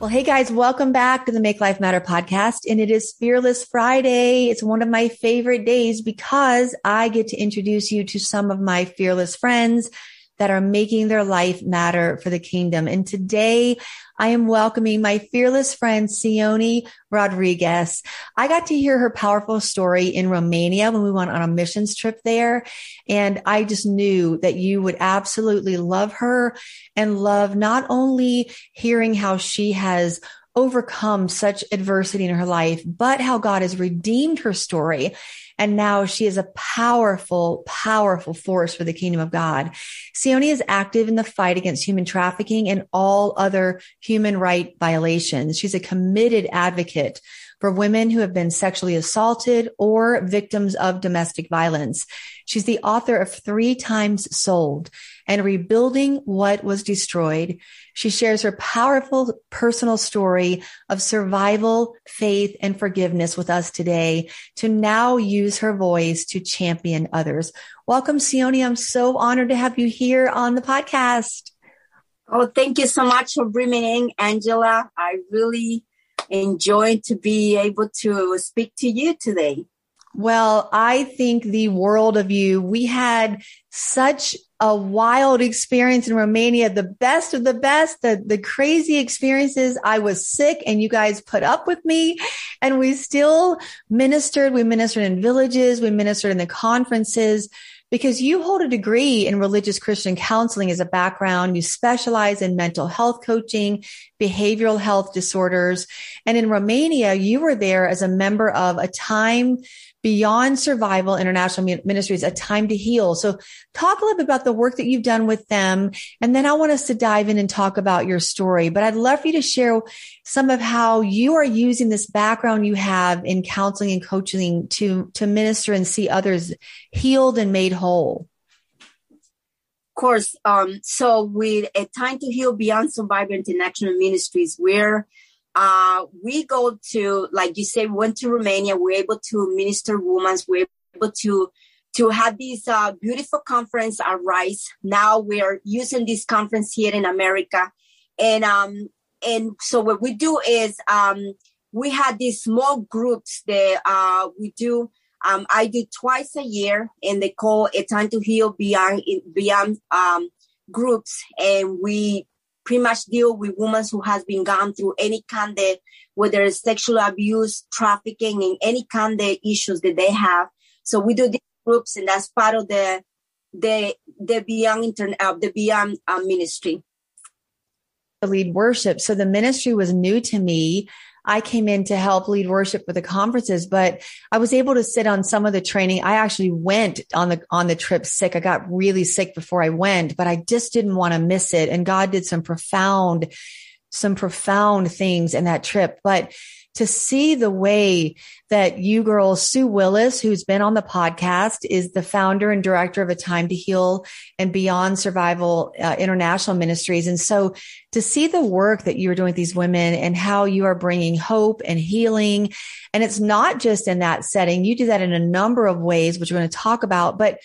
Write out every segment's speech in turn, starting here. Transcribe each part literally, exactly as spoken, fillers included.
Well, hey guys, welcome back to the Make Life Matter podcast. And it is Fearless Friday. It's one of my favorite days because I get to introduce you to some of my fearless friends that are making their life matter for the kingdom. And today I am welcoming my fearless friend, Sioni Rodriguez. I got to hear her powerful story in Romania when we went on a missions trip there. And I just knew that you would absolutely love her and love not only hearing how she has overcome such adversity in her life, but how God has redeemed her story. And now she is a powerful, powerful force for the kingdom of God. Sioni is active in the fight against human trafficking and all other human rights violations. She's a committed advocate for women who have been sexually assaulted or victims of domestic violence. She's the author of Three Times Sold and Rebuilding What Was Destroyed. She shares her powerful personal story of survival, faith, and forgiveness with us today to now use her voice to champion others. Welcome, Sioni. I'm so honored to have you here on the podcast. Oh, thank you so much for bringing in, Angela. I really enjoyed to be able to speak to you today. Well, I think the world of you. We had such a wild experience in Romania, the best of the best, the, the crazy experiences. I was sick and you guys put up with me and we still ministered. We ministered in villages. We ministered in the conferences because you hold a degree in religious Christian counseling as a background. You specialize in mental health coaching, behavioral health disorders. And in Romania, you were there as a member of a time Beyond Survival International Ministries, A Time to Heal. So talk a little bit about the work that you've done with them. And then I want us to dive in and talk about your story, but I'd love for you to share some of how you are using this background you have in counseling and coaching to, to minister and see others healed and made whole. Of course. Um, so with A Time to Heal Beyond Survival International Ministries, we're Uh, we go to, like you say, we went to Romania. We're able to minister women. We're able to to have this uh, beautiful conference, Arise. Now we're using this conference here in America. And um, and so what we do is um, we had these small groups that uh, we do. Um, I do twice a year, and they call A Time to Heal Beyond, beyond um, groups. And we pretty much deal with women who has been gone through any kind of, whether it's sexual abuse, trafficking, and any kind of issues that they have. So we do these groups, and that's part of the the the Beyond intern uh, the Beyond uh, ministry. The lead worship. So the ministry was new to me. I came in to help lead worship for the conferences, but I was able to sit on some of the training. I actually went on the, on the trip sick. I got really sick before I went, but I just didn't want to miss it. And God did some profound, some profound things in that trip. But to see the way that you girls, Sue Willis, who's been on the podcast, is the founder and director of A Time to Heal and Beyond Survival uh, International Ministries. And so to see the work that you are doing with these women and how you are bringing hope and healing. And it's not just in that setting. You do that in a number of ways, which we're going to talk about, but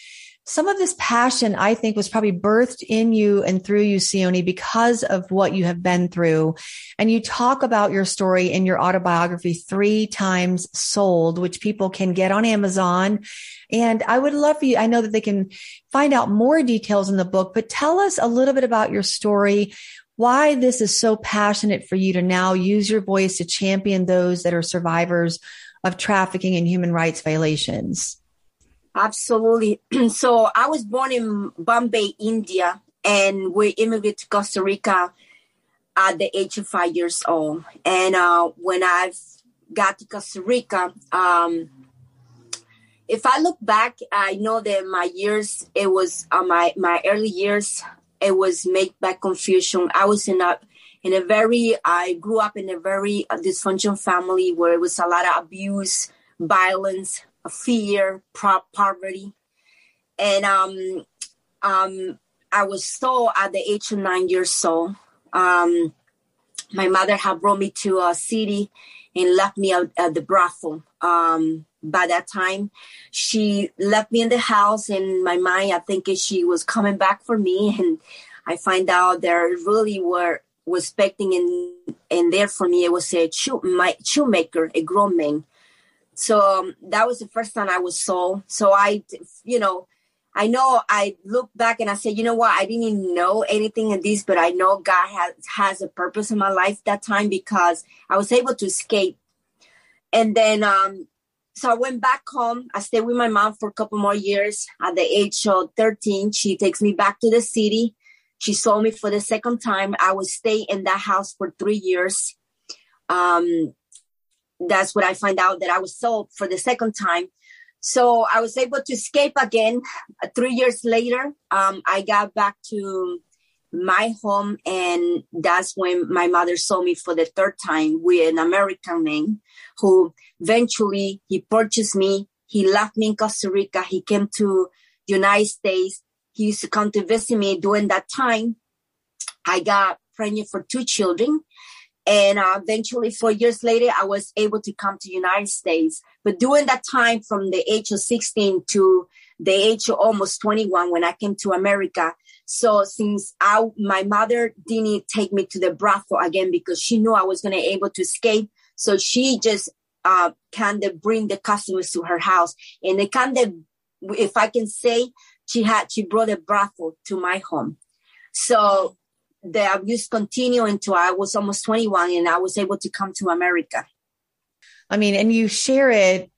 some of this passion, I think, was probably birthed in you and through you, Sioni, because of what you have been through. And you talk about your story in your autobiography, Three Times Sold, which people can get on Amazon. And I would love for you, I know that they can find out more details in the book, but tell us a little bit about your story, why this is so passionate for you to now use your voice to champion those that are survivors of trafficking and human rights violations. Absolutely. So I was born in Bombay, India, and we immigrated to Costa Rica at the age of five years old. And uh, when I got to Costa Rica, um, if I look back, I know that my years, it was uh, my, my early years, it was made by confusion. I was in a, in a very, I grew up in a very dysfunctional family where it was a lot of abuse, violence, fear, poverty. And um, um, I was so at the age of nine years old. Um, my mother had brought me to a city and left me at, at the brothel. Um, by that time, she left me in the house. In my mind, I think she was coming back for me. And I find out there really were was expecting and, and there for me, it was a shoe, my shoemaker, a grown man. So um, that was the first time I was sold. So I, you know, I know I look back and I say, you know what, I didn't even know anything of this, but I know God has, has a purpose in my life that time because I was able to escape. And then, um, so I went back home. I stayed with my mom for a couple more years. At the age of thirteen, she takes me back to the city. She sold me for the second time. I would stay in that house for three years. Um, that's what I find out that I was sold for the second time. So I was able to escape again. Uh, three years later, um, I got back to my home. And that's when my mother sold me for the third time with an American man who eventually he purchased me. He left me in Costa Rica. He came to the United States. He used to come to visit me. During that time, I got pregnant for two children. And uh, eventually, four years later, I was able to come to the United States. But during that time, from the age of sixteen to the age of almost twenty-one, when I came to America, so since I, my mother didn't take me to the brothel again because she knew I was going to be able to escape, so she just uh, kind of bring the customers to her house. And they kind of, if I can say, She had, she brought a brothel to my home. So the abuse continued until I was almost twenty-one and I was able to come to America. I mean, and you share it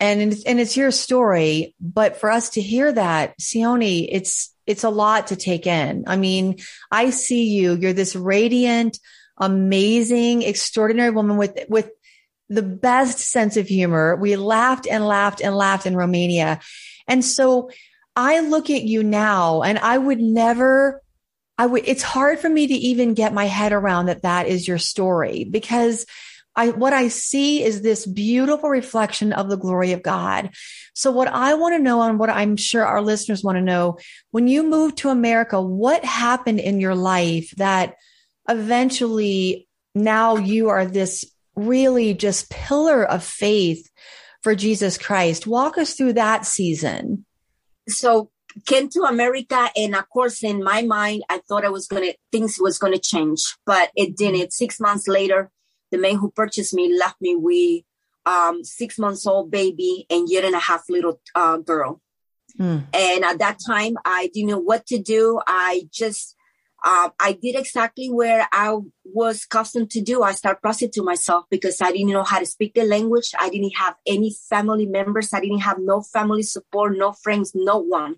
and, and it's your story, but for us to hear that, Sioni, it's, it's a lot to take in. I mean, I see you, you're this radiant, amazing, extraordinary woman with, with the best sense of humor. We laughed and laughed and laughed in Romania. And so I look at you now and I would never, I would, it's hard for me to even get my head around that that is your story because I, what I see is this beautiful reflection of the glory of God. So what I want to know and what I'm sure our listeners want to know, when you moved to America, what happened in your life that eventually now you are this really just pillar of faith for Jesus Christ? Walk us through that season. So came to America and of course in my mind, I thought I was going to, things was going to change, but it didn't. Six months later, the man who purchased me left me with um six months old baby and year and a half little uh, girl. Mm. And at that time, I didn't know what to do. I just, uh, I did exactly where I was accustomed to do. I started prostituting myself because I didn't know how to speak the language. I didn't have any family members. I didn't have no family support, no friends, no one.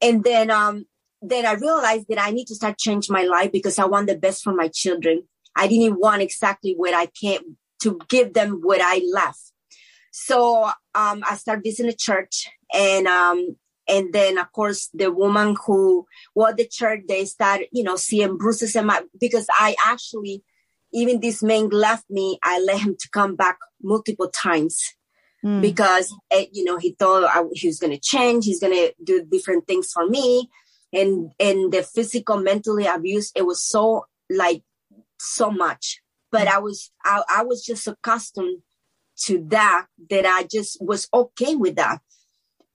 And then, um, then I realized that I need to start changing my life because I want the best for my children. I didn't want exactly what I came to give them what I left. So, um, I started visiting a church and, um, And then, of course, the woman who was the church, they started, you know, seeing bruises in my, because I actually, even this man left me, I let him to come back multiple times mm. because, you know, he thought I, he was going to change. He's going to do different things for me. And, and the physical, mentally abuse, it was so like so much, but I was, I, I was just accustomed to that, that I just was okay with that.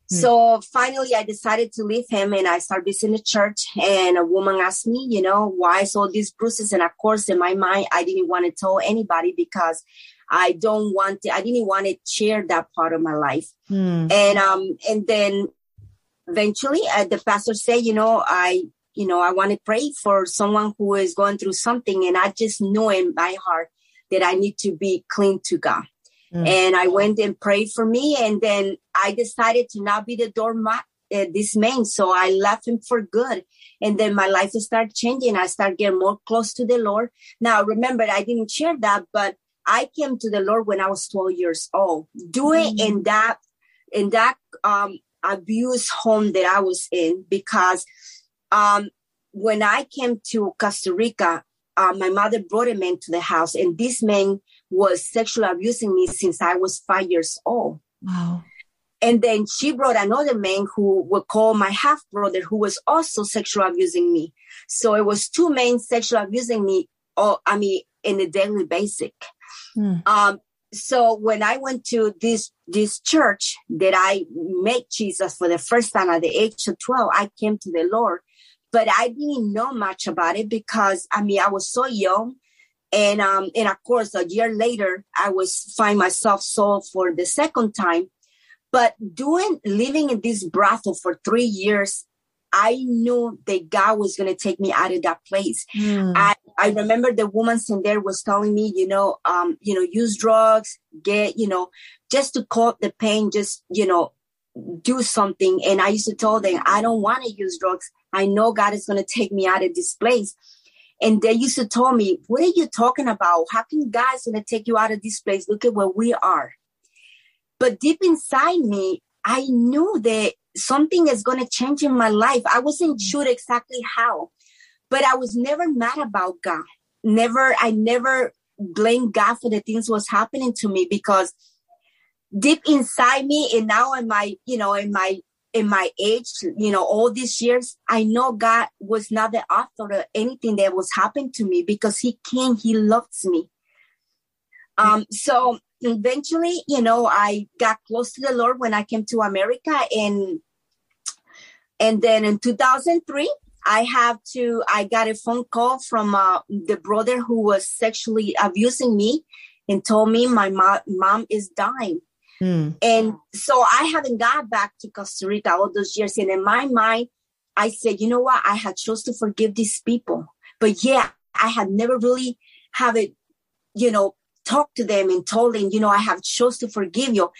So finally, I decided to leave him and I started visiting the church and a woman asked me, you know, why all these bruises? And of course, in my mind, I didn't want to tell anybody because I don't want to, I didn't want to share that part of my life. Mm. And um, and then eventually uh, the pastor said, you know, I, you know, I want to pray for someone who is going through something. And I just knew in my heart that I need to be clean to God. Mm. And I went and prayed for me. And then I decided to not be the doormat, uh, this man. So I left him for good. And then my life started changing. I started getting more close to the Lord. Now, remember, I didn't share that, but I came to the Lord when I was twelve years old. Doing mm. in that, in that um, abuse home that I was in, because um, when I came to Costa Rica, uh, my mother brought a man to the house, and this man was sexually abusing me since I was five years old. Wow. And then she brought another man who we call my half-brother, who was also sexually abusing me. So it was two men sexually abusing me, or, I mean, in a daily basis. Mm. Um, so when I went to this this church that I met Jesus for the first time at the age of twelve, I came to the Lord. But I didn't know much about it because, I mean, I was so young. And, um, and of course, a year later, I was find myself sold for the second time. But doing living in this brothel for three years, I knew that God was going to take me out of that place. Mm. I, I remember the woman in there was telling me, you know, um, you know, use drugs, get, you know, just to cope the pain, just, you know, do something. And I used to tell them, I don't want to use drugs. I know God is going to take me out of this place. And they used to tell me, what are you talking about? How can God is going to take you out of this place? Look at where we are. But deep inside me, I knew that something is going to change in my life. I wasn't sure exactly how, but I was never mad about God. Never, I never blamed God for the things was happening to me, because deep inside me, and now in my, you know, in my, in my age, you know, all these years, I know God was not the author of anything that was happening to me, because He came, He loves me. Um, so eventually, you know, I got close to the Lord when I came to America. And and then in two thousand three, I have to, I got a phone call from uh, the brother who was sexually abusing me and told me my mo- mom is dying. Mm. And so I haven't got back to Costa Rica all those years. And in my mind, I said, you know what? I had chose to forgive these people. But yeah, I had never really have it, you know, talked to them and told them, you know, I have chose to forgive you.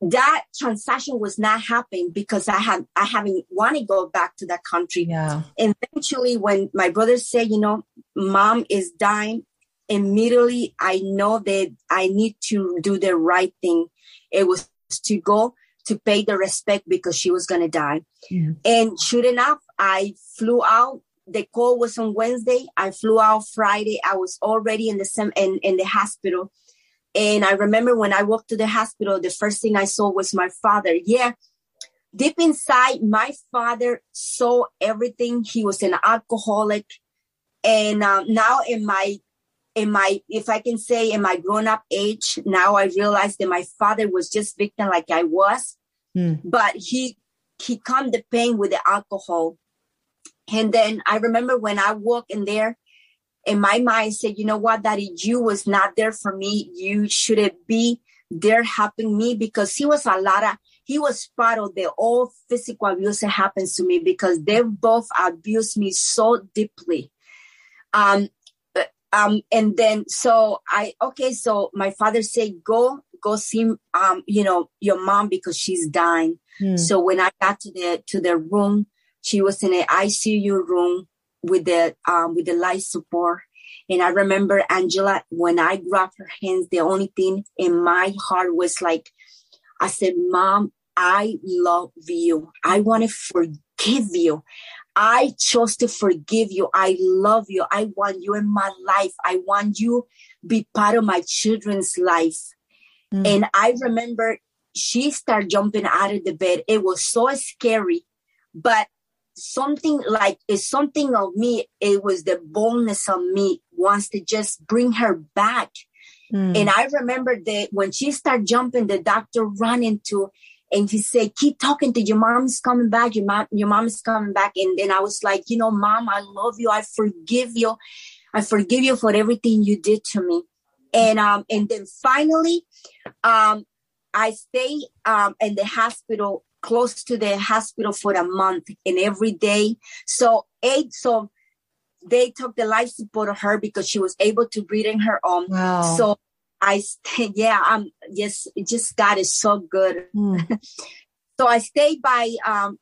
That transaction was not happening because I had, I haven't want to go back to that country. Yeah. And eventually when my brother said, you know, mom is dying, immediately I know that I need to do the right thing. It was to go to pay the respect because she was going to die. Yeah. And sure enough, I flew out. The call was on Wednesday. I flew out Friday. I was already in the sem- in, in the hospital. And I remember when I walked to the hospital, the first thing I saw was my father. Yeah, deep inside, my father saw everything. He was an alcoholic. And um, now in my, in my, if I can say, in my grown-up age, now I realize that my father was just victim like I was. Mm. But he, he calmed the pain with the alcohol. And then I remember when I walked in there, in my mind, I said, you know what, Daddy, you was not there for me. You shouldn't be there helping me, because he was a lot of, he was part of the all physical abuse that happens to me, because they both abused me so deeply. Um, um, and then, so I, okay, so my father said, go, go see, um, you know, your mom, because she's dying. Mm. So when I got to the, to the room, she was in an I C U room with the um, with the life support. And I remember, Angela, when I grabbed her hands, the only thing in my heart was like, I said, Mom, I love you. I want to forgive you. I chose to forgive you. I love you. I want you in my life. I want you to be part of my children's life. Mm. And I remember she started jumping out of the bed. It was so scary. But something like it's something of me, it was the boldness of me wants to just bring her back. Mm. And I remember that when she started jumping, the doctor ran into and he said, keep talking to your mom's coming back. Your mom, your mom is coming back. And then I was like, you know, Mom, I love you. I forgive you. I forgive you for everything you did to me. And, um, and then finally, um, I stay, um, in the hospital, close to the hospital for a month and every day. So eight, so they took the life support of her because she was able to breathe in her own. Wow. So I, yeah, I'm yes, just God is so good. Mm. So I stayed by, um,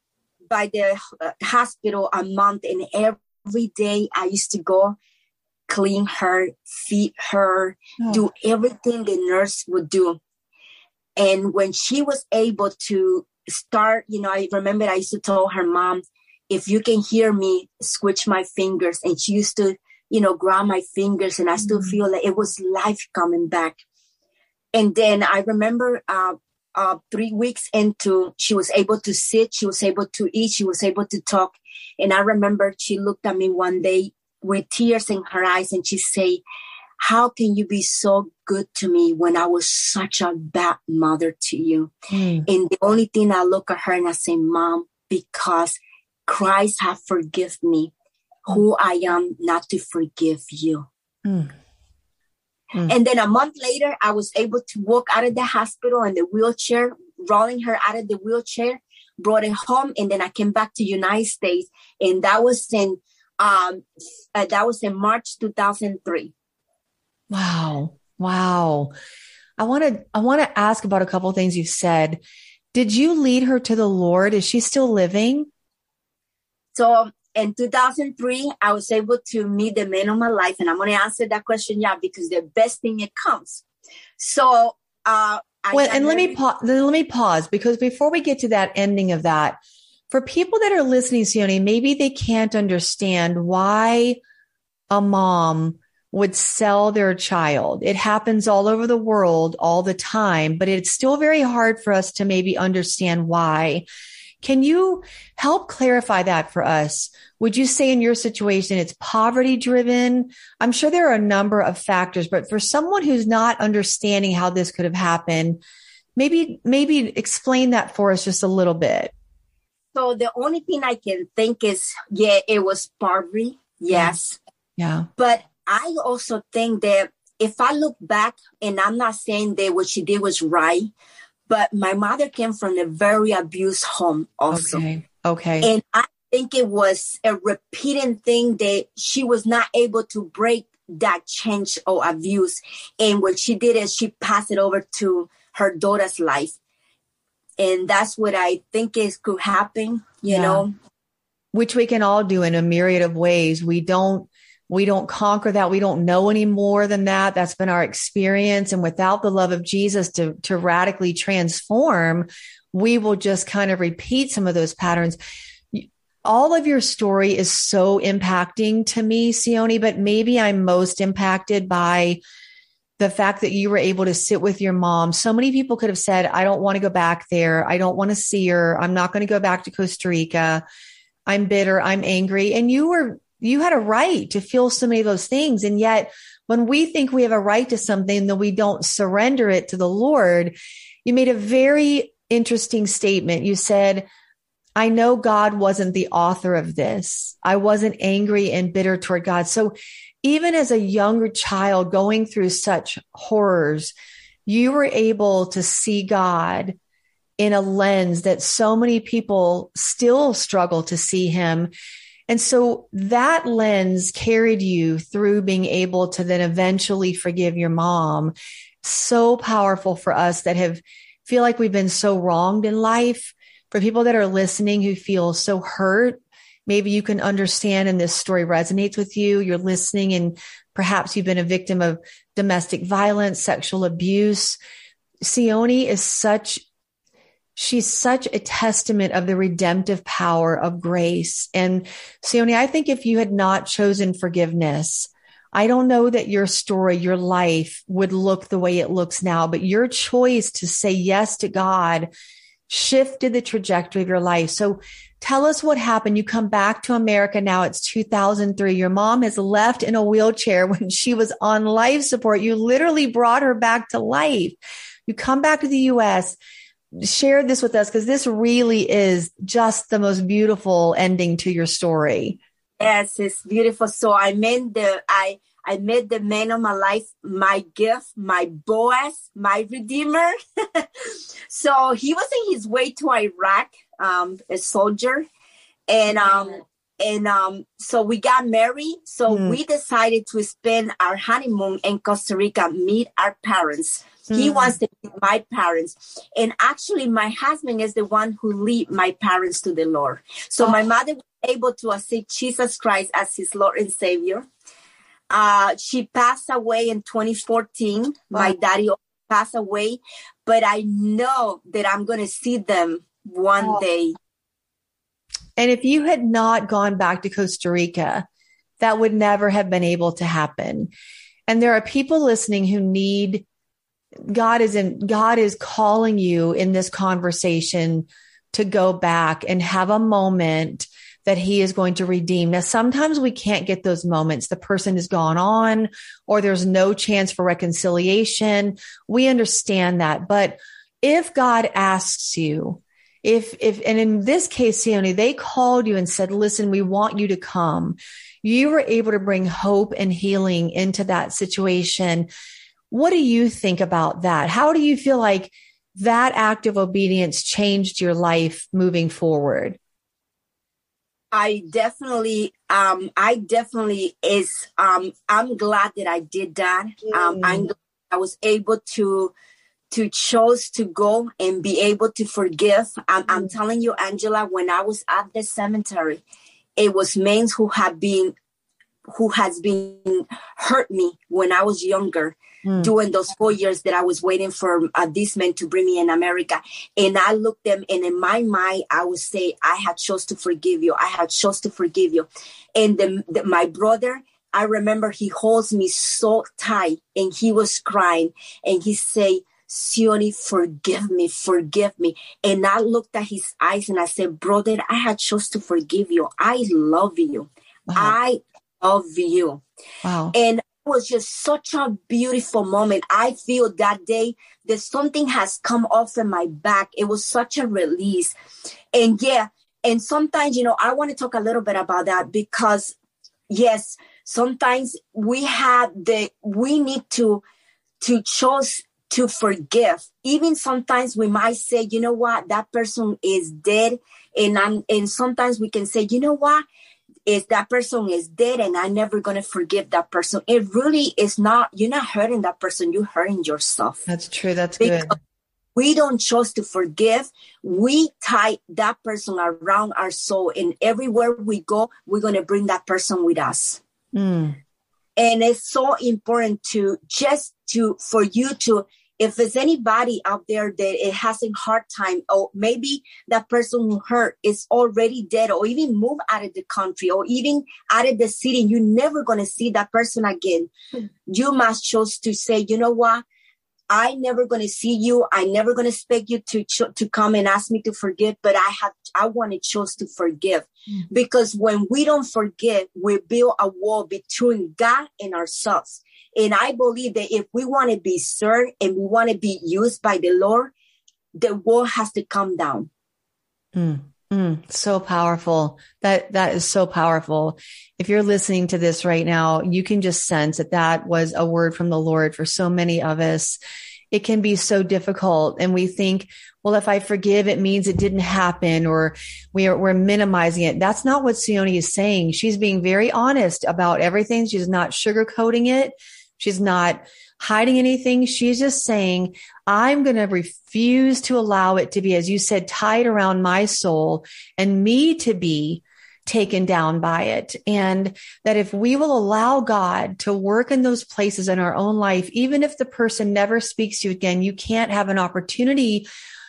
by the hospital a month, and every day I used to go clean her, feed her, oh. do everything the nurse would do. And when she was able to start, you know, I remember I used to tell her, Mom, if you can hear me, switch my fingers. And she used to you know, ground my fingers, and I still mm-hmm. feel that it was life coming back. And then I remember uh, uh, three weeks into, she was able to sit, she was able to eat, she was able to talk. And I remember she looked at me one day with tears in her eyes, and she said, "How can you be so good to me when I was such a bad mother to you?" Mm. And the only thing, I look at her and I say, "Mom, because Christ have forgiven me, who I am not to forgive you." Mm. Mm. And then a month later, I was able to walk out of the hospital in the wheelchair, rolling her out of the wheelchair, brought her home. And then I came back to United States. And that was in, um, uh, that was in March, two thousand three. Wow. Wow. I want to, I want to ask about a couple of things you've said. Did you lead her to the Lord? Is she still living? So in two thousand three, I was able to meet the man of my life, and I'm going to answer that question. Yeah. Because the best thing, it comes. So, uh, I well, and let me pa- let me pause, because before we get to that ending of that, for people that are listening, Sioni, maybe they can't understand why a mom would sell their child. It happens all over the world all the time, but it's still very hard for us to maybe understand why. Can you help clarify that for us? Would you say in your situation, it's poverty driven? I'm sure there are a number of factors, but for someone who's not understanding how this could have happened, maybe, maybe explain that for us just a little bit. So the only thing I can think is, yeah, it was poverty. Yes. Yeah. But I also think that if I look back, and I'm not saying that what she did was right, but my mother came from a very abused home also. Okay. Okay. And I think it was a repeating thing that she was not able to break that change or abuse. And what she did is she passed it over to her daughter's life. And that's what I think is could happen, you yeah. know. Which we can all do in a myriad of ways. We don't We don't conquer that. We don't know any more than that. That's been our experience. And without the love of Jesus to, to radically transform, we will just kind of repeat some of those patterns. All of your story is so impacting to me, Sioni, but maybe I'm most impacted by the fact that you were able to sit with your mom. So many people could have said, "I don't want to go back there. I don't want to see her. I'm not going to go back to Costa Rica. I'm bitter. I'm angry." And you were You had a right to feel so many of those things. And yet when we think we have a right to something, then we don't surrender it to the Lord. You made a very interesting statement. You said, "I know God wasn't the author of this. I wasn't angry and bitter toward God." So even as a younger child going through such horrors, you were able to see God in a lens that so many people still struggle to see him. And so that lens carried you through being able to then eventually forgive your mom. So powerful for us that have feel like we've been so wronged in life. For people that are listening who feel so hurt, maybe you can understand and this story resonates with you. You're listening and perhaps you've been a victim of domestic violence, sexual abuse. Sioni is such She's such a testament of the redemptive power of grace. And Sioni, I think if you had not chosen forgiveness, I don't know that your story, your life would look the way it looks now, but your choice to say yes to God shifted the trajectory of your life. So tell us what happened. You come back to America now. It's two thousand three. Your mom has left in a wheelchair when she was on life support. You literally brought her back to life. You come back to the U S, share this with us, because this really is just the most beautiful ending to your story. Yes, it's beautiful. So I met the I I met the man of my life, my gift, my Boaz, my redeemer. So he was on his way to Iraq, um, a soldier, and um and um so we got married. So mm. we decided to spend our honeymoon in Costa Rica, meet our parents. He wants to be my parents. And actually, my husband is the one who lead my parents to the Lord. So oh. my mother was able to accept Jesus Christ as his Lord and Savior. Uh, she passed away in twenty fourteen. Wow. My daddy passed away. But I know that I'm going to see them one oh. day. And if you had not gone back to Costa Rica, that would never have been able to happen. And there are people listening who need, God is in, God is calling you in this conversation to go back and have a moment that he is going to redeem. Now, sometimes we can't get those moments. The person has gone on, or there's no chance for reconciliation. We understand that. But if God asks you, if, if, and in this case, Sioni, they called you and said, listen, we want you to come. You were able to bring hope and healing into that situation. What do you think about that? How do you feel like that act of obedience changed your life moving forward? I definitely, um, I definitely is, um, I'm glad that I did that. Mm. Um, I'm glad I was able to, to chose to go and be able to forgive. I'm, mm. I'm telling you, Angela, when I was at the cemetery, it was men who had been, who has been hurt me when I was younger, mm. during those four years that I was waiting for uh, these men to bring me in America. And I looked them, and in my mind, I would say, I had chose to forgive you. I had chose to forgive you. And the, the, my brother, I remember he holds me so tight, and he was crying, and he say, Sioni, forgive me, forgive me. And I looked at his eyes and I said, brother, I had chose to forgive you. I love you. Wow. I love you. Wow. And it was just such a beautiful moment. I feel that day that something has come off of my back. It was such a release. And yeah, and sometimes, you know, I want to talk a little bit about that because yes, sometimes we have the, we need to, to choose to forgive. Even sometimes we might say, you know what, that person is dead. And I'm, and sometimes we can say, you know what, is that person is dead and I'm never going to forgive that person. It really is not, you're not hurting that person. You're hurting yourself. That's true. That's because good. We don't choose to forgive. We tie that person around our soul, and everywhere we go, we're going to bring that person with us. Mm. And it's so important to just to, for you to, if there's anybody out there that it has a hard time, or maybe that person who hurt is already dead, or even moved out of the country, or even out of the city, you're never going to see that person again. Mm-hmm. You must choose to say, you know what? I'm never going to see you. I'm never going to expect you to cho- to come and ask me to forgive, but I have, I want to choose to forgive. Mm-hmm. Because when we don't forgive, we build a wall between God and ourselves. And I believe that if we want to be served and we want to be used by the Lord, the wall has to come down. Mm, mm, so powerful. That, that is so powerful. If you're listening to this right now, you can just sense that that was a word from the Lord for so many of us. It can be so difficult. And we think, well, if I forgive, it means it didn't happen, or we are, we're minimizing it. That's not what Sioni is saying. She's being very honest about everything. She's not sugarcoating it. She's not hiding anything. She's just saying, I'm going to refuse to allow it to be, as you said, tied around my soul and me to be taken down by it. And that if we will allow God to work in those places in our own life, even if the person never speaks to you again, you can't have an opportunity.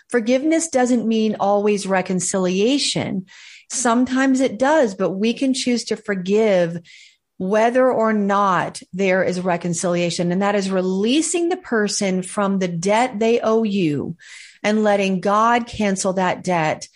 Forgiveness doesn't mean always reconciliation. Sometimes it does, but we can choose to forgive whether or not there is reconciliation. And that is releasing the person from the debt they owe you and letting God cancel that debt.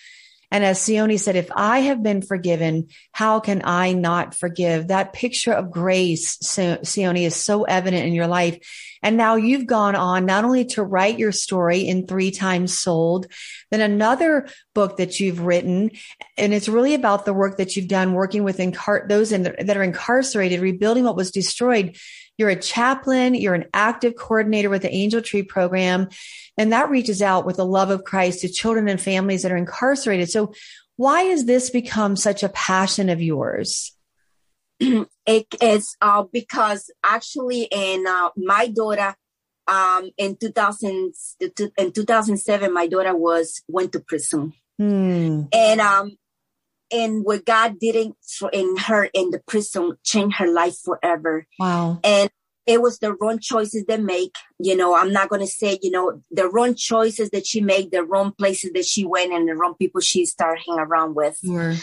And as Sioni said, if I have been forgiven, how can I not forgive? That picture of grace, Sioni, is so evident in your life. And now you've gone on not only to write your story in Three Times Sold, then another book that you've written. And it's really about the work that you've done working with incar- those in the, that are incarcerated, rebuilding what was destroyed. You're a chaplain. You're an active coordinator with the Angel Tree program. And that reaches out with the love of Christ to children and families that are incarcerated. So why has this become such a passion of yours? It is uh, because actually in uh, my daughter um, in two thousand in two thousand seven, my daughter was went to prison, mm. and um, and what God did in her in the prison changed her life forever. Wow! And it was the wrong choices they make. You know, I'm not gonna say you know the wrong choices that she made, the wrong places that she went, and the wrong people she started hanging around with. Sure.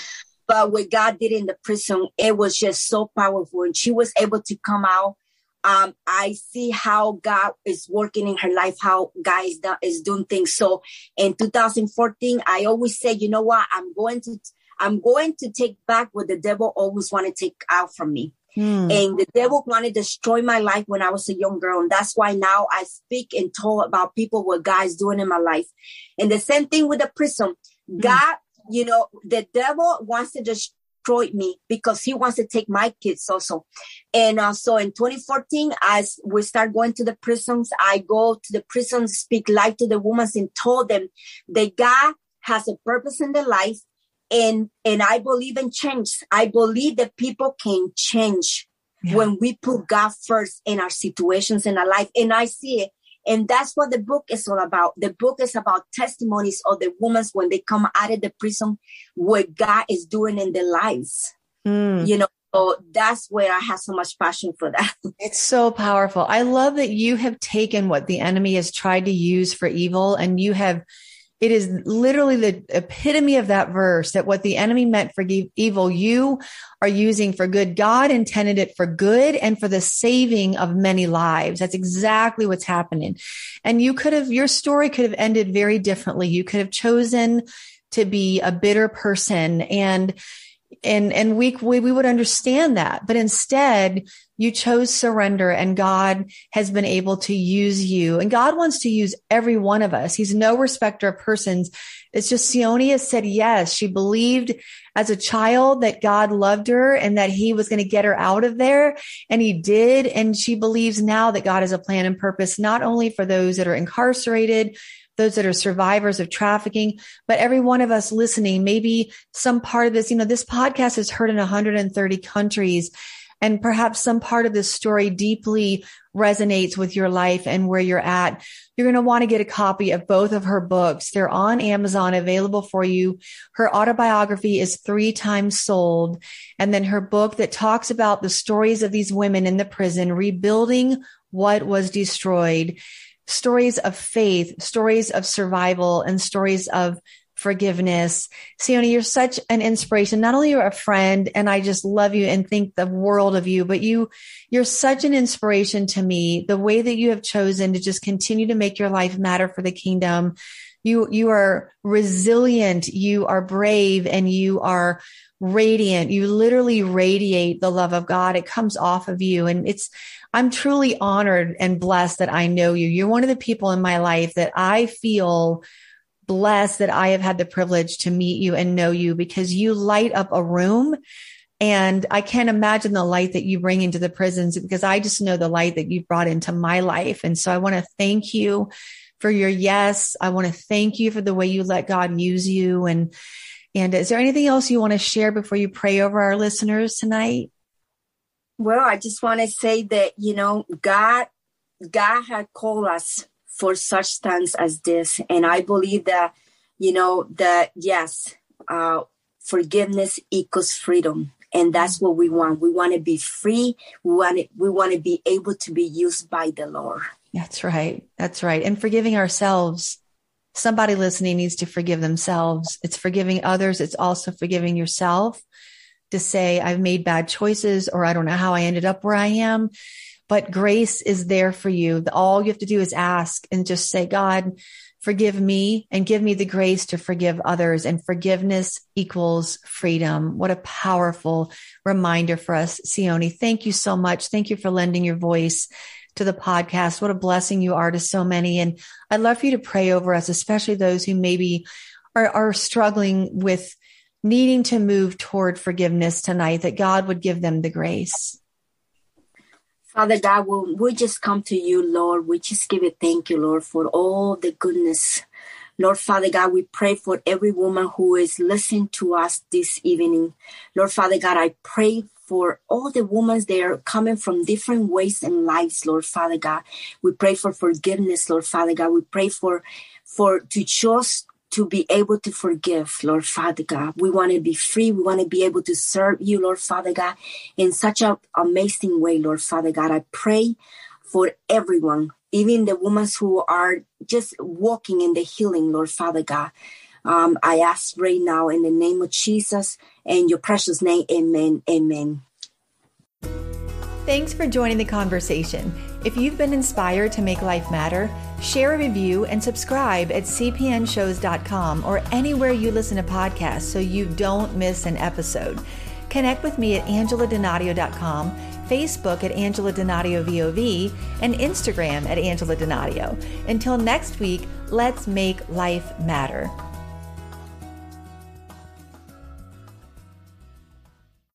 But what God did in the prison, it was just so powerful. And she was able to come out. Um, I see how God is working in her life, how God is, do- is doing things. So in two thousand fourteen, I always say, you know what? I'm going to, I'm going to take back what the devil always wanted to take out from me. Hmm. And the devil wanted to destroy my life when I was a young girl. And that's why now I speak and talk about people what God is doing in my life. And the same thing with the prison. God, hmm. you know, the devil wants to destroy me because he wants to take my kids also. And uh, so in twenty fourteen, as we start going to the prisons, I go to the prisons, speak life to the women and told them that God has a purpose in their life. And, and I believe in change. I believe that people can change yeah. when we put God first in our situations in our life. And I see it. And that's what the book is all about. The book is about testimonies of the women when they come out of the prison, what God is doing in their lives. Mm. You know, so that's where I have so much passion for that. It's so powerful. I love that you have taken what the enemy has tried to use for evil, and you have, it is literally the epitome of that verse, that what the enemy meant for evil, you are using for good. God intended it for good and for the saving of many lives. That's exactly what's happening. And you could have, your story could have ended very differently. You could have chosen to be a bitter person, and and and we, we, we would understand that. But instead, you chose surrender, and God has been able to use you. And God wants to use every one of us. He's no respecter of persons. It's just Sioni has said yes. She believed as a child that God loved her and that he was going to get her out of there. And he did. And she believes now that God has a plan and purpose, not only for those that are incarcerated, those that are survivors of trafficking, but every one of us listening, maybe some part of this, you know, this podcast is heard in one hundred thirty countries. And perhaps some part of this story deeply resonates with your life and where you're at. You're going to want to get a copy of both of her books. They're on Amazon, available for you. Her autobiography is Three Times Sold. And then her book that talks about the stories of these women in the prison, Rebuilding What Was Destroyed, stories of faith, stories of survival, and stories of forgiveness. Sioni, you're such an inspiration. Not only you're a friend, and I just love you and think the world of you, but you, you're such an inspiration to me. The way that you have chosen to just continue to make your life matter for the kingdom. You, you are resilient. You are brave, and you are radiant. You literally radiate the love of God. It comes off of you. And it's, I'm truly honored and blessed that I know you. You're one of the people in my life that I feel blessed that I have had the privilege to meet you and know you, because you light up a room, and I can't imagine the light that you bring into the prisons, because I just know the light that you've brought into my life. And so I want to thank you for your yes. I want to thank you for the way you let God use you. And, and is there anything else you want to share before you pray over our listeners tonight? Well, I just want to say that, you know, God, God had called us for such times as this. And I believe that, you know, that yes, uh, forgiveness equals freedom. And that's what we want. We want to be free. We want to, we want to be able to be used by the Lord. That's right. That's right. And forgiving ourselves. Somebody listening needs to forgive themselves. It's forgiving others. It's also forgiving yourself to say, I've made bad choices, or I don't know how I ended up where I am. But grace is there for you. All you have to do is ask and just say, God, forgive me and give me the grace to forgive others. And forgiveness equals freedom. What a powerful reminder for us. Sioni, thank you so much. Thank you for lending your voice to the podcast. What a blessing you are to so many. And I'd love for you to pray over us, especially those who maybe are, are struggling with needing to move toward forgiveness tonight, that God would give them the grace. Father God, we, we just come to you, Lord. We just give you thank you, Lord, for all the goodness. Lord, Father God, we pray for every woman who is listening to us this evening. Lord, Father God, I pray for all the women that are coming from different ways and lives, Lord, Father God. We pray for forgiveness, Lord, Father God. We pray for, for to just to be able to forgive, Lord, Father God. We want to be free. We want to be able to serve you, Lord, Father God, in such an amazing way, Lord, Father God. I pray for everyone, even the women who are just walking in the healing, Lord, Father God. Um, I ask right now in the name of Jesus and your precious name. Amen. Amen. Thanks for joining the conversation. If you've been inspired to make life matter, share a review and subscribe at c p n shows dot com or anywhere you listen to podcasts so you don't miss an episode. Connect with me at angela donatio dot com, Facebook at Angela Donatio V O V, and Instagram at Angela Donatio. Until next week, let's make life matter.